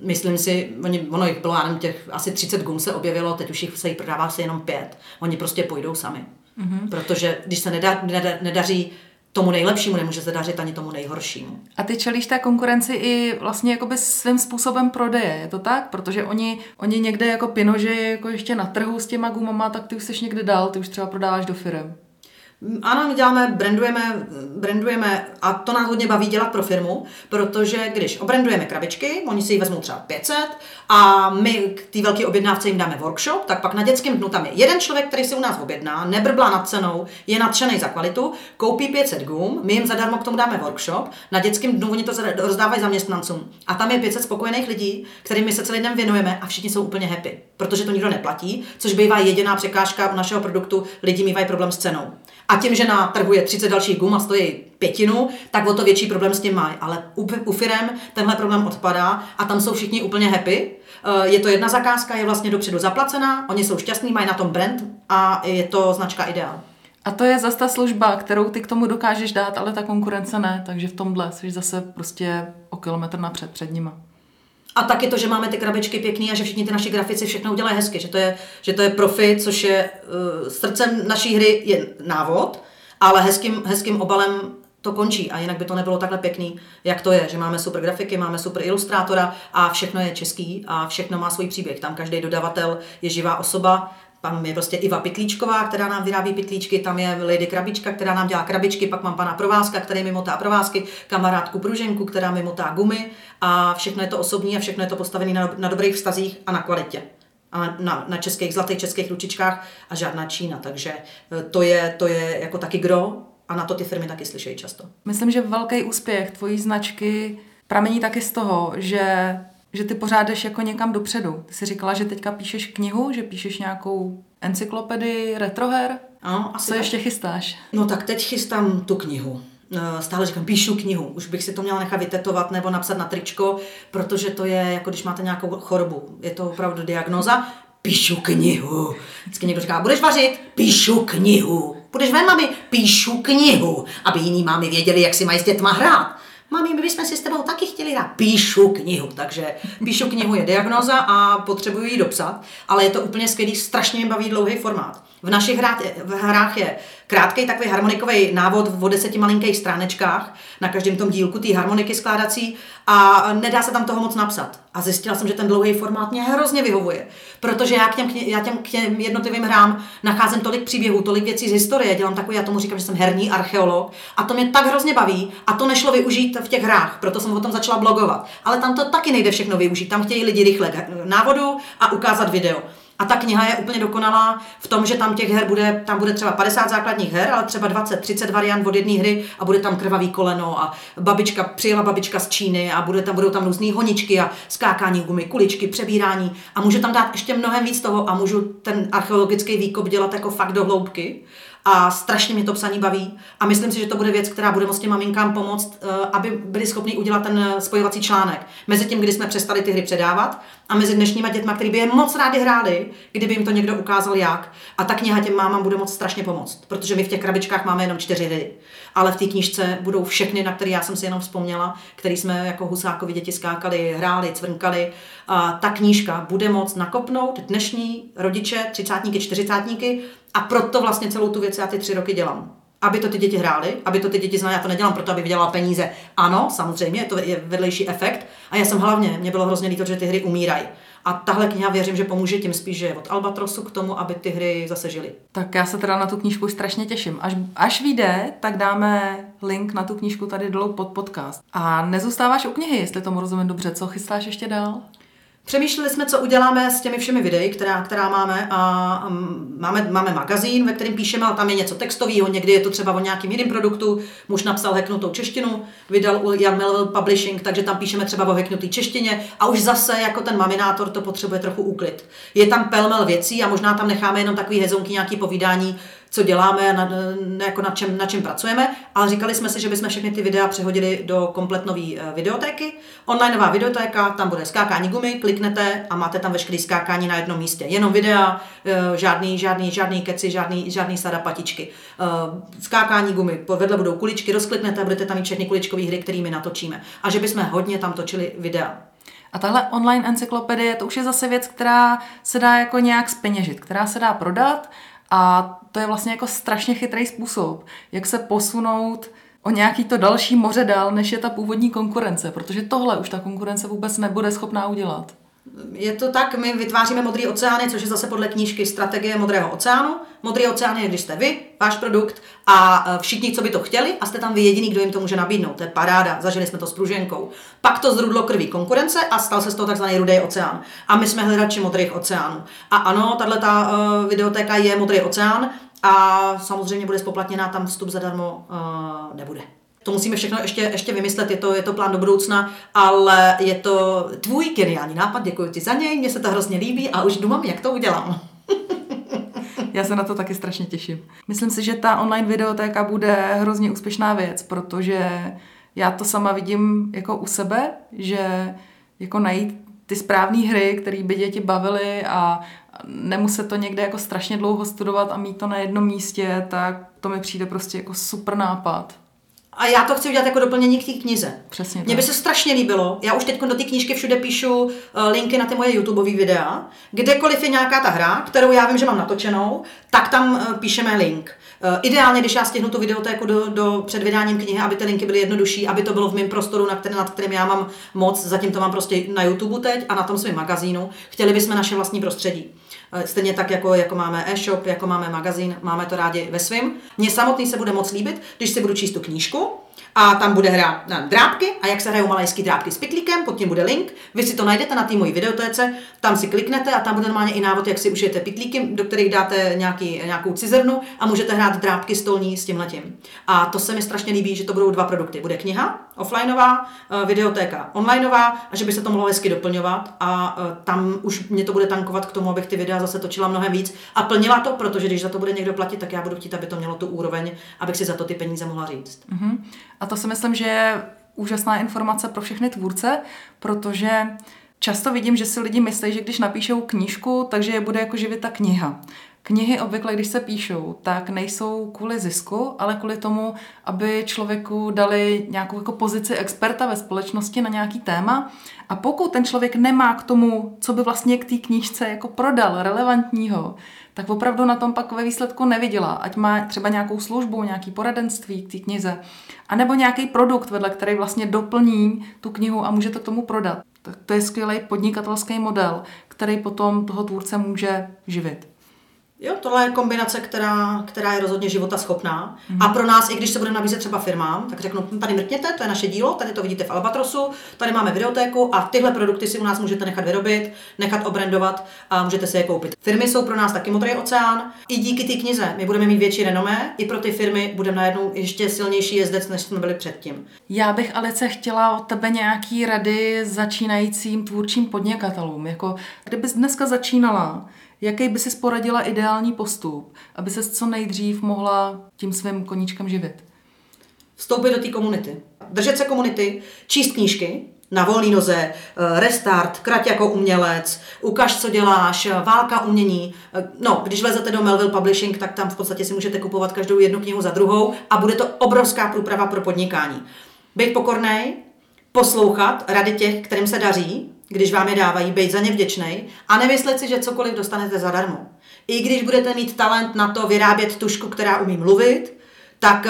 myslím si, oni, ono jich bylo, já nevím, těch asi třicet gum se objevilo, teď už jich se jich prodává se jenom pět. Oni prostě půjdou sami. Mm-hmm. Protože když se nedá, nedá, nedaří tomu nejlepšímu, nemůže se dařit ani tomu nejhoršímu. A ty čelíš té konkurenci i vlastně jakoby svým způsobem prodeje, je to tak? Protože oni, oni někde jako pinoži jako ještě na trhu s těma gumama, tak ty už seš někde dál, ty už třeba prodáváš do firem. Ano, my děláme, brandujeme, brandujeme a to nás hodně baví dělat pro firmu, protože když obrandujeme krabičky, oni si ji vezmou třeba pět set a my k té velké objednávce jim dáme workshop, tak pak na dětském dnu tam je jeden člověk, který si u nás objedná, nebrblá nad cenou, je nadšenej za kvalitu, koupí pět set gum, my jim zadarmo k tomu dáme workshop, na dětském dnu oni to rozdávají zaměstnancům a tam je pět set spokojených lidí, kterým my se celý den věnujeme a všichni jsou úplně happy, protože to nikdo neplatí, což bývá jediná překážka u našeho produktu, lidi mívají problém s cenou. A tím, že na trhu je třicet dalších gum a stojí pětinu, tak o to větší problém s tím mají. Ale u, u firem tenhle problém odpadá a tam jsou všichni úplně happy. Je to jedna zakázka, je vlastně dopředu zaplacená, oni jsou šťastní, mají na tom brand a je to značka Ideál. A to je zase ta služba, kterou ty k tomu dokážeš dát, ale ta konkurence ne, takže v tomhle jsi zase prostě o kilometr napřed před nima. A taky to, že máme ty krabičky pěkný a že všichni ty naši grafici všechno udělají hezky, že to je, že to je profi, což je uh, srdcem naší hry je návod, ale hezkým, hezkým obalem to končí a jinak by to nebylo takhle pěkný, jak to je, že máme super grafiky, máme super ilustrátora a všechno je český a všechno má svůj příběh, tam každý dodavatel je živá osoba. Tam je prostě Iva Pytlíčková, která nám vyrábí pytlíčky, tam je Lady Krabička, která nám dělá krabičky, pak mám pana Provázka, který mi motá provázky, kamarádku Pruženku, která mi motá gumy a všechno je to osobní a všechno je to postavené na, na dobrých vztazích a na kvalitě. A na, na českých zlatých českých ručičkách a žádná Čína, takže to je, to je jako taky gro a na to ty firmy taky slyšejí často. Myslím, že velký úspěch tvojí značky pramení taky z toho, že... že ty pořád jdeš jako někam dopředu. Ty jsi říkala, že teďka píšeš knihu, že píšeš nějakou encyklopedii, retroher. Ano, asi co tak. Ještě chystáš? No tak teď chystám tu knihu. Stále říkám, píšu knihu. Už bych si to měla nechat vytetovat nebo napsat na tričko, protože to je jako když máte nějakou chorobu. Je to opravdu diagnóza. Píšu knihu. Vždycky někdo říká, budeš vařit? Píšu knihu. Budeš ven, mami? Píšu knihu. Aby jiní mámy věděli, jak si mají s dětma hrát. mami, my bychom si s tebou taky chtěli dát. Píšu knihu, takže píšu knihu je diagnóza a potřebuji ji dopsat, ale je to úplně skvělý, strašně mě baví dlouhý formát. V našich hrát, v hrách je krátkej takový harmonikový návod o deseti malinkých stránečkách na každém tom dílku té harmoniky skládací a nedá se tam toho moc napsat. A zjistila jsem, že ten dlouhý formát mě hrozně vyhovuje, protože já k těm, já těm, k těm jednotlivým hrám nacházím tolik příběhů, tolik věcí z historie, dělám takový, já tomu říkám, že jsem herní archeolog a to mě tak hrozně baví a to nešlo využít v těch hrách, proto jsem o tom začala blogovat. Ale tam to taky nejde všechno využít, tam chtějí lidi rychle návodu a ukázat video. A ta kniha je úplně dokonalá v tom, že tam těch her bude, tam bude třeba padesát základních her, ale třeba dvacet, třicet variant od jedné hry a bude tam krvavý koleno a babička, přijela babička z Číny a bude tam, budou tam různý honičky a skákání gumy, kuličky, přebírání a můžu tam dát ještě mnohem víc toho a můžu ten archeologický výkop dělat jako fakt do hloubky. A strašně mě to psaní baví a myslím si, že to bude věc, která bude moc těm maminkám pomoct, aby byli schopni udělat ten spojovací článek. Mezi tím, kdy jsme přestali ty hry předávat a mezi dnešníma dětma, který by je moc rádi hráli, kdyby jim to někdo ukázal jak. A ta kniha těm mámám bude moc strašně pomoct, protože my v těch krabičkách máme jenom čtyři hry, ale v té knížce budou všechny, na které já jsem si jenom vzpomněla, který jsme jako Husákovi děti skákali, hráli, cvrnkali. A ta knížka bude moc nakopnout dnešní rodiče, třicátníky, čtyřicátníky. A proto vlastně celou tu věc já ty tři roky dělám. Aby to ty děti hrály, aby to ty děti znaly, já to nedělám proto, aby vydělala peníze. Ano, samozřejmě, to je vedlejší efekt. A já jsem hlavně, mě bylo hrozně líto, že ty hry umírají. A tahle kniha věřím, že pomůže tím spíš, že od Albatrosu k tomu, aby ty hry zase žily. Tak já se teda na tu knížku strašně těším. Až, až vyjde, tak dáme link na tu knížku tady dolů pod podcast. A nezůstáváš u knihy, jestli tomu rozumím dobře, co chystáš ještě dál? Přemýšleli jsme, co uděláme s těmi všemi videí, která, která máme a máme, máme magazín, ve kterém píšeme, ale tam je něco textového, někdy je to třeba o nějakým jiným produktu, muž napsal Heknutou češtinu, vydal Jan Melville Publishing, takže tam píšeme třeba o heknutý češtině a už zase jako ten maminátor to potřebuje trochu úklid. Je tam pelmel věcí a možná tam necháme jenom takový hezonky, nějaký povídání, co děláme, na, jako na, čem, na čem pracujeme, ale říkali jsme si, že bychom všechny ty videa přehodili do komplet nový videotéky. Onlineová videotéka, tam bude skákání gumy, kliknete a máte tam veškerý skákání na jednom místě. Jenom videa, žádný, žádný, žádný keci, žádný, žádný sadapatičky. Skákání gumy, vedle budou kuličky, rozkliknete a budete tam mít všechny kuličkové hry, kterými natočíme. A že bychom hodně tam točili videa. A tahle online encyklopedie, to už je zase věc, která se dá jako nějak zpeněžit, která se dá prodat. A to je vlastně jako strašně chytrý způsob, jak se posunout o nějaký to další moře dál, než je ta původní konkurence, protože tohle už ta konkurence vůbec nebude schopná udělat. Je to tak, my vytváříme modrý oceány, což je zase podle knížky Strategie modrého oceánu. Modrý oceán je, když jste vy, váš produkt a všichni, co by to chtěli a jste tam vy jediný, kdo jim to může nabídnout. To je paráda, zažili jsme to s Pruženkou. Pak to zrudlo krví konkurence a stal se z toho takzvaný rudý oceán. A my jsme hledači modrých oceánů. A ano, tahleta uh, videotéka je modrý oceán a samozřejmě bude spoplatněná, tam vstup zadarmo uh, nebude. To musíme všechno ještě, ještě vymyslet, je to, je to plán do budoucna, ale je to tvůj geniální nápad, děkuji ti za něj, mně se to hrozně líbí a už důmám, jak to udělám. Já se na to taky strašně těším. Myslím si, že ta online videotéka bude hrozně úspěšná věc, protože já to sama vidím jako u sebe, že jako najít ty správné hry, které by děti bavily a nemuset to někde jako strašně dlouho studovat a mít to na jednom místě, tak to mi přijde prostě jako super nápad. A já to chci udělat jako doplnění k té knize. Přesně. Mně by se strašně líbilo. Já už teď do té knížky všude píšu linky na ty moje YouTubeové videa. Kdekoliv je nějaká ta hra, kterou já vím, že mám natočenou, tak tam píšeme link. Ideálně, když já stihnu tu videotéku do, do před vydáním knihy, aby ty linky byly jednodušší, aby to bylo v mém prostoru, na který, nad kterým já mám moc, zatím to mám prostě na YouTube teď a na tom svém magazínu. Chtěli bychom naše vlastní prostředí. Stejně tak, jako, jako máme e-shop, jako máme magazín, máme to rádi ve svým. Mně samotný se bude moc líbit, když si budu číst tu knížku a tam bude hra na drápky a jak se hrajou malajský drápky s pitlíkem, pod tím bude link, vy si to najdete na té mojí videotéce, tam si kliknete a tam bude normálně i návod, jak si ušijete pitlíky, do kterých dáte nějaký, nějakou cizrnu a můžete hrát drápky stolní s tímhletím. A to se mi strašně líbí, že to budou dva produkty. Bude kniha offlineová, videotéka onlineová a že by se to mohlo hezky doplňovat a tam už mě to bude tankovat k tomu, abych ty videa zase točila mnohem víc a plnila to, protože když za to bude někdo platit, tak já budu chtít, aby to mělo tu úroveň, abych si za to ty peníze mohla říct. Mm-hmm. A to si myslím, že je úžasná informace pro všechny tvůrce, protože často vidím, že si lidi myslí, že když napíšou knížku, takže je bude jako živit ta kniha. Knihy obvykle, když se píšou, tak nejsou kvůli zisku, ale kvůli tomu, aby člověku dali nějakou jako pozici experta ve společnosti na nějaký téma. A pokud ten člověk nemá k tomu, co by vlastně k té knížce jako prodal relevantního, tak opravdu na tom pak ve výsledku neviděla. Ať má třeba nějakou službu, nějaký poradenství k té knize, anebo nějaký produkt, vedle který vlastně doplní tu knihu a může to k tomu prodat. Tak to je skvělý podnikatelský model, který potom toho tvůrce může živit. Jo, tohle je kombinace, která, která je rozhodně životaschopná. Mm. A pro nás, i když se budeme nabízet třeba firmám, tak řeknu, tady mrkněte, to je naše dílo, tady to vidíte v Albatrosu, tady máme videotéku a tyhle produkty si u nás můžete nechat vyrobit, nechat obrandovat a můžete si je koupit. Firmy jsou pro nás taky modrý oceán. I díky té knize my budeme mít větší renomé, i pro ty firmy budeme najednou ještě silnější jezdec, než jsme byli předtím. Já bych, Alice, chtěla od tebe nějaký rady začínajícím tvůrčím podnikatelům. Jako, kdybys dneska začínala, jaký by si poradila ideální postup, aby ses co nejdřív mohla tím svým koníčkem živit? Vstoupit do té komunity. Držet se komunity, číst knížky, Na volný noze, Restart, Kraď jako umělec, Ukaž, co děláš, Válka umění. No, když vlezete do Melville Publishing, tak tam v podstatě si můžete kupovat každou jednu knihu za druhou a bude to obrovská průprava pro podnikání. Být pokornej, poslouchat rady těch, kterým se daří, když vám je dávají, být za ně vděčnej a nemyslet si, že cokoliv dostanete zadarmo. I když budete mít talent na to vyrábět tušku, která umí mluvit, tak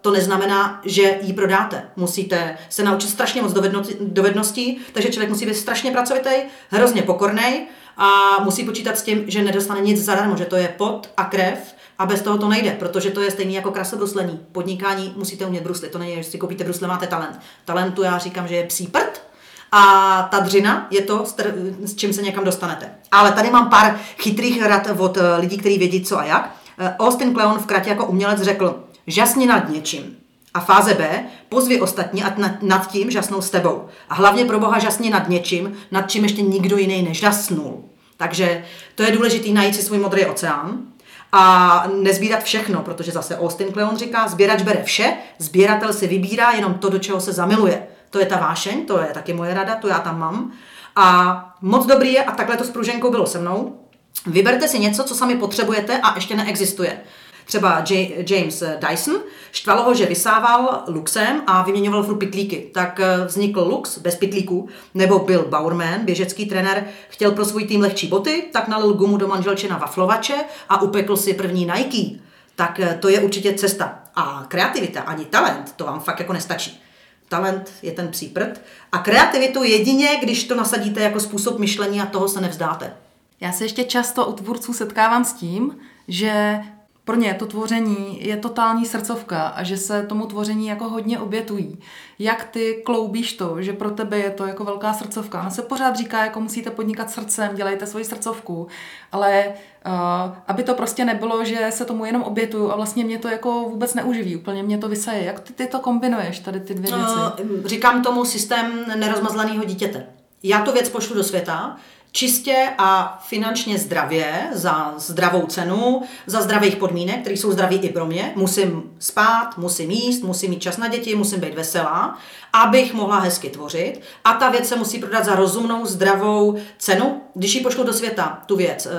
to neznamená, že ji prodáte. Musíte se naučit strašně moc dovedností, takže člověk musí být strašně pracovitý, hrozně pokornej a musí počítat s tím, že nedostane nic zadarmo, že to je pot a krev a bez toho to nejde, protože to je stejný jako krasobruslení. Podnikání musíte umět bruslit, to není, že si koupíte brusle, máte talent. Talentu já říkám, že je psí prd, a ta dřina je to, s čím se někam dostanete. Ale tady mám pár chytrých rad od lidí, kteří vědí co a jak. Austin Kleon v Kratě jako umělec řekl, žasni nad něčím. A fáze B, pozvi ostatní a nad tím žasnou s tebou. A hlavně pro boha žasni nad něčím, nad čím ještě nikdo jiný nežasnul. Takže to je důležité najít si svůj modrý oceán a nezbírat všechno, protože zase Austin Kleon říká, sběrač bere vše, sběratel si vybírá jenom to, do čeho se zamiluje. To je ta vášeň, to je taky moje rada, to já tam mám. A moc dobrý je, a takhle to s Pruženkou bylo se mnou, vyberte si něco, co sami potřebujete a ještě neexistuje. Třeba J- James Dyson, štvalo ho, že vysával luxem a vyměňoval furt pitlíky. Tak vznikl lux bez pitlíků, nebo byl Bowerman, běžecký trenér, chtěl pro svůj tým lehčí boty, tak nalil gumu do manželčina waflovače a upekl si první Nike. Tak to je určitě cesta. A kreativita, ani talent, to vám fakt jako nestačí. Talent je ten psí prd. A kreativitu jedině, když to nasadíte jako způsob myšlení a toho se nevzdáte. Já se ještě často u tvůrců setkávám s tím, že pro ně to tvoření je totální srdcovka a že se tomu tvoření jako hodně obětují. Jak ty kloubíš to, že pro tebe je to jako velká srdcovka? Ona se pořád říká, jako musíte podnikat srdcem, dělejte svoji srdcovku, ale uh, aby to prostě nebylo, že se tomu jenom obětuju a vlastně mě to jako vůbec neuživí, úplně mě to vysaje. Jak ty, ty to kombinuješ, tady ty dvě věci? Uh, říkám tomu systém nerozmazlanýho dítěte. Já tu věc pošlu do světa, čistě a finančně zdravě, za zdravou cenu, za zdravých podmínek, které jsou zdraví i pro mě. Musím spát, musím jíst, musím mít čas na děti, musím být veselá, abych mohla hezky tvořit. A ta věc se musí prodat za rozumnou, zdravou cenu. Když ji pošlu do světa, tu věc eh,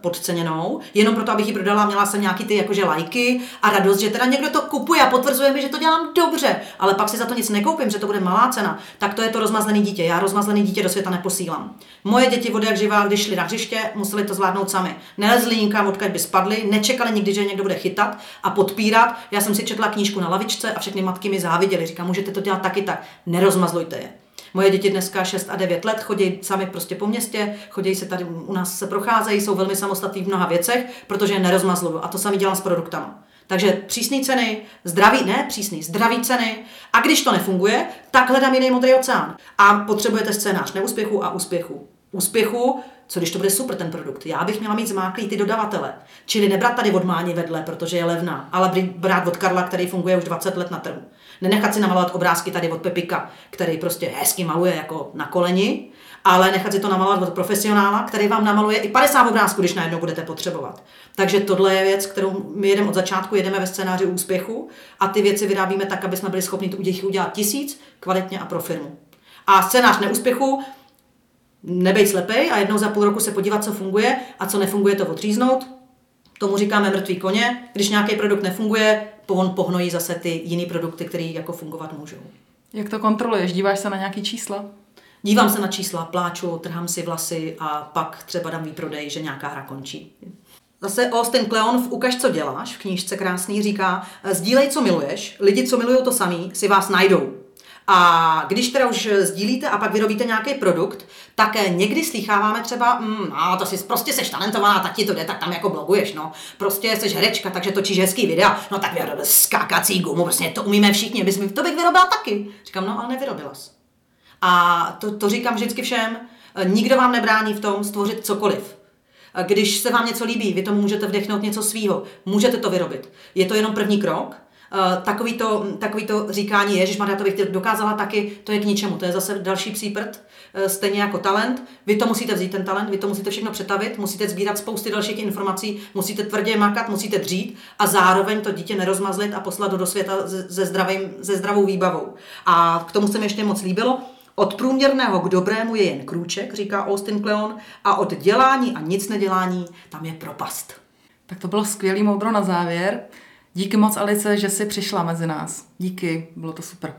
podceněnou, jenom proto, abych ji prodala, měla jsem nějaký ty jakože lajky a radost, že teda někdo to kupuje a potvrzuje mi, že to dělám dobře, ale pak si za to nic nekoupím, že to bude malá cena, tak to je to rozmazlené dítě. Já rozmazlené dítě do světa neposílám. Moje děti od jak živá, když šli na hřiště, museli to zvládnout sami. Nelezli nikam, odkud by spadli, nečekali nikdy, že někdo bude chytat a podpírat. Já jsem si četla knížku na lavičce a všechny matky mi záviděly. Říkám, můžete to dělat taky tak. Nerozmazlujte je. Moje děti dneska šest a devět let chodí sami prostě po městě, chodí se tady u nás se procházejí, jsou velmi samostatní v mnoha věcech, protože je nerozmazluju a to sami dělám s produktama. Takže přísné ceny, zdraví, ne přísný, zdraví ceny. A když to nefunguje, tak hledám jiný modrý oceán. A potřebujete scénář neúspěchu a úspěchu. Úspěchu, co když to bude super ten produkt. Já bych měla mít zmáklý ty dodavatele. Čili nebrat tady od Máni vedle, protože je levná, ale brát od Karla, který funguje už dvacet let na trhu. Nenechat si namalovat obrázky tady od Pepika, který prostě hezky maluje jako na koleni, ale nechat si to namalovat od profesionála, který vám namaluje i padesát obrázků, když najednou budete potřebovat. Takže tohle je věc, kterou my jedeme od začátku, jedeme ve scénáři úspěchu a ty věci vyrábíme tak, aby jsme byli schopni tu děti udělat tisíc kvalitně a pro firmu. A scénář neúspěchu nebejt slepej a jednou za půl roku se podívat, co funguje a co nefunguje, to odříznout, Tomu říkáme mrtvý koně. Když nějaký produkt nefunguje, on pohnojí zase ty jiný produkty, které jako fungovat můžou. Jak to kontroluješ? Díváš se na nějaký čísla? Dívám se na čísla, pláču, trhám si vlasy a pak třeba dám výprodej, že nějaká hra končí. Zase Austin Kleon v Ukaž, co děláš, v knížce krásný říká, sdílej, co miluješ, lidi, co milujou to samý, si vás najdou. A když teda už sdílíte a pak vyrobíte nějaký produkt, tak někdy slýcháváme třeba, mm, a to jsi prostě seš talentovaná, tak ti to jde, tak tam jako bloguješ, no. Prostě seš herečka, takže točíš hezký videa, no tak vyrobil skákací gumu, prostě to umíme všichni, bys mi, to bych vyrobila taky. Říkám, no ale nevyrobila jsi. A to, to říkám vždycky všem, nikdo vám nebrání v tom stvořit cokoliv. Když se vám něco líbí, vy tomu můžete vdechnout něco svýho, můžete to vyrobit. Je to jenom první krok. Uh, takový, to, takový to říkání je, že já to bych dokázala taky, to je k ničemu, to je zase další psí prd, uh, stejně jako talent. Vy to musíte vzít ten talent, vy to musíte všechno přetavit, musíte sbírat spousty dalších informací, musíte tvrdě makat, musíte dřít a zároveň to dítě nerozmazlit a poslat do světa se, zdravým, se zdravou výbavou. A k tomu se mi ještě moc líbilo. Od průměrného k dobrému je jen krůček, říká Austin Kleon, a od dělání a nic nedělání tam je propast. Tak to bylo skvělý moudro na závěr. Díky moc, Alice, že jsi přišla mezi nás. Díky, bylo to super.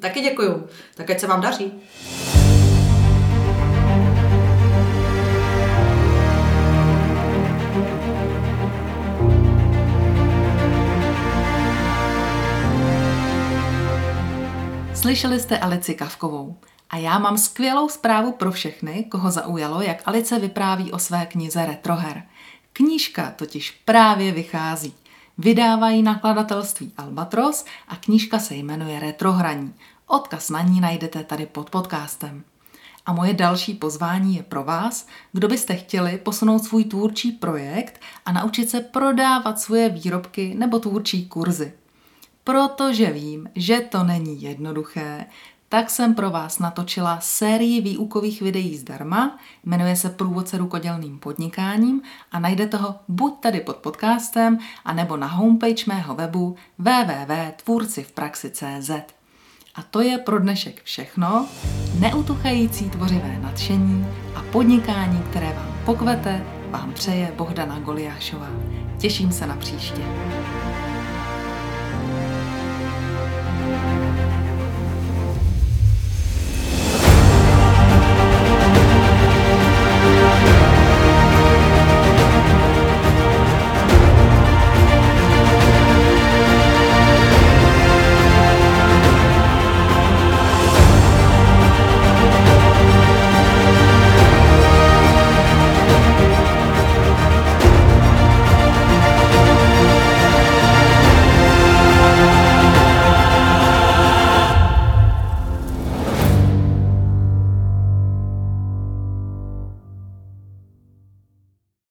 Taky děkuju. Tak ať se vám daří. Slyšeli jste Alici Kavkovou. A já mám skvělou zprávu pro všechny, koho zaujalo, jak Alice vypráví o své knize Retroher. Knížka totiž právě vychází. Vydávají nakladatelství Albatros a knížka se jmenuje Retrohraní. Odkaz na ní najdete tady pod podcastem. A moje další pozvání je pro vás, kdo byste chtěli posunout svůj tvůrčí projekt a naučit se prodávat svoje výrobky nebo tvůrčí kurzy. Protože vím, že to není jednoduché, tak jsem pro vás natočila sérii výukových videí zdarma, jmenuje se Průvodce rukodělným podnikáním a najdete ho buď tady pod podcastem, anebo na homepage mého webu w w w tečka tvůrci v praxi tečka c z. A to je pro dnešek všechno. Neutuchající tvořivé nadšení a podnikání, které vám pokvete, vám přeje Bohdana Goliášová. Těším se na příště.